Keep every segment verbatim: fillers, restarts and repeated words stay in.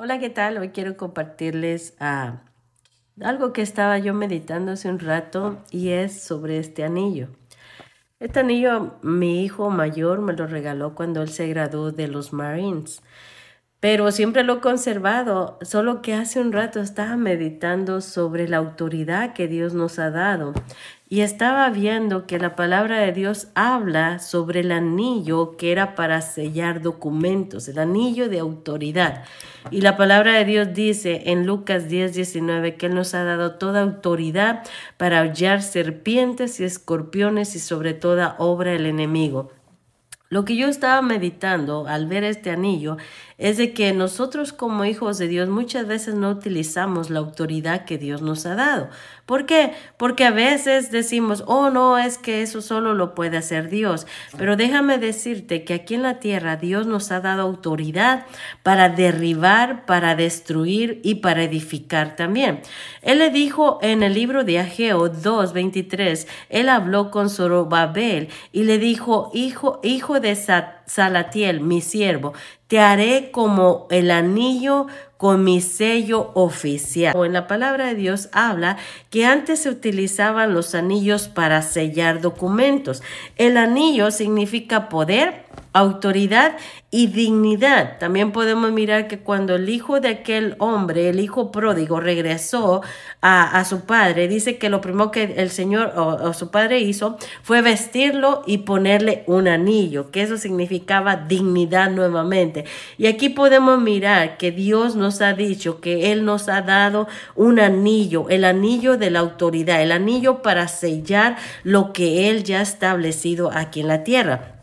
Hola, ¿qué tal? Hoy quiero compartirles uh, algo que estaba yo meditando hace un rato y es sobre este anillo. Este anillo mi hijo mayor me lo regaló cuando él se graduó de los Marines, pero siempre lo he conservado, solo que hace un rato estaba meditando sobre la autoridad que Dios nos ha dado y estaba viendo que la palabra de Dios habla sobre el anillo que era para sellar documentos, el anillo de autoridad. Y la palabra de Dios dice en Lucas diez diecinueve que Él nos ha dado toda autoridad para hollar serpientes y escorpiones y sobre toda obra del enemigo. Lo que yo estaba meditando al ver este anillo es de que nosotros como hijos de Dios muchas veces no utilizamos la autoridad que Dios nos ha dado. ¿Por qué? Porque a veces decimos, oh no, es que eso solo lo puede hacer Dios. Pero déjame decirte que aquí en la tierra Dios nos ha dado autoridad para derribar, para destruir y para edificar también. Él le dijo en el libro de Ageo dos veintitrés, él habló con Zorobabel y le dijo, hijo, hijo de Salatiel, mi siervo, te haré como el anillo con mi sello oficial. O en la palabra de Dios habla que antes se utilizaban los anillos para sellar documentos. El anillo significa poder, autoridad y dignidad. También podemos mirar que cuando el hijo de aquel hombre, el hijo pródigo, regresó a, a su padre, dice que lo primero que el Señor o, o su padre hizo fue vestirlo y ponerle un anillo, que eso significaba dignidad nuevamente. Y aquí podemos mirar que Dios nos ha dicho que Él nos ha dado un anillo, el anillo de la autoridad, el anillo para sellar lo que Él ya ha establecido aquí en la tierra.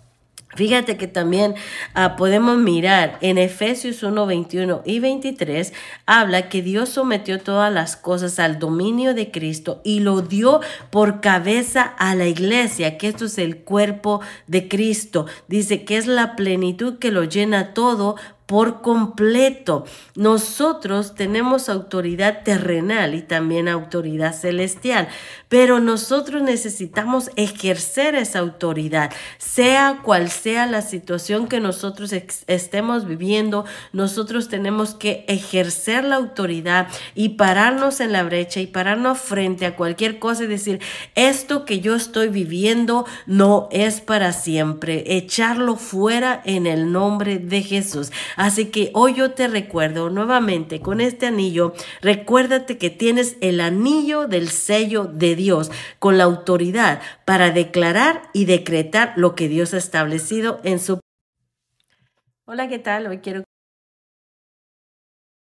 Fíjate que también uh, podemos mirar en Efesios uno veintiuno y veintitrés, habla que Dios sometió todas las cosas al dominio de Cristo y lo dio por cabeza a la iglesia, que esto es el cuerpo de Cristo. Dice que es la plenitud que lo llena todo por completo. Nosotros tenemos autoridad terrenal y también autoridad celestial, pero nosotros necesitamos ejercer esa autoridad, sea cual sea la situación que nosotros ex- estemos viviendo. Nosotros tenemos que ejercer la autoridad y pararnos en la brecha y pararnos frente a cualquier cosa y decir, esto que yo estoy viviendo no es para siempre, echarlo fuera en el nombre de Jesús. Así que hoy yo te recuerdo nuevamente con este anillo, recuérdate que tienes el anillo del sello de Dios con la autoridad para declarar y decretar lo que Dios ha establecido en su... Hola, ¿qué tal? Hoy quiero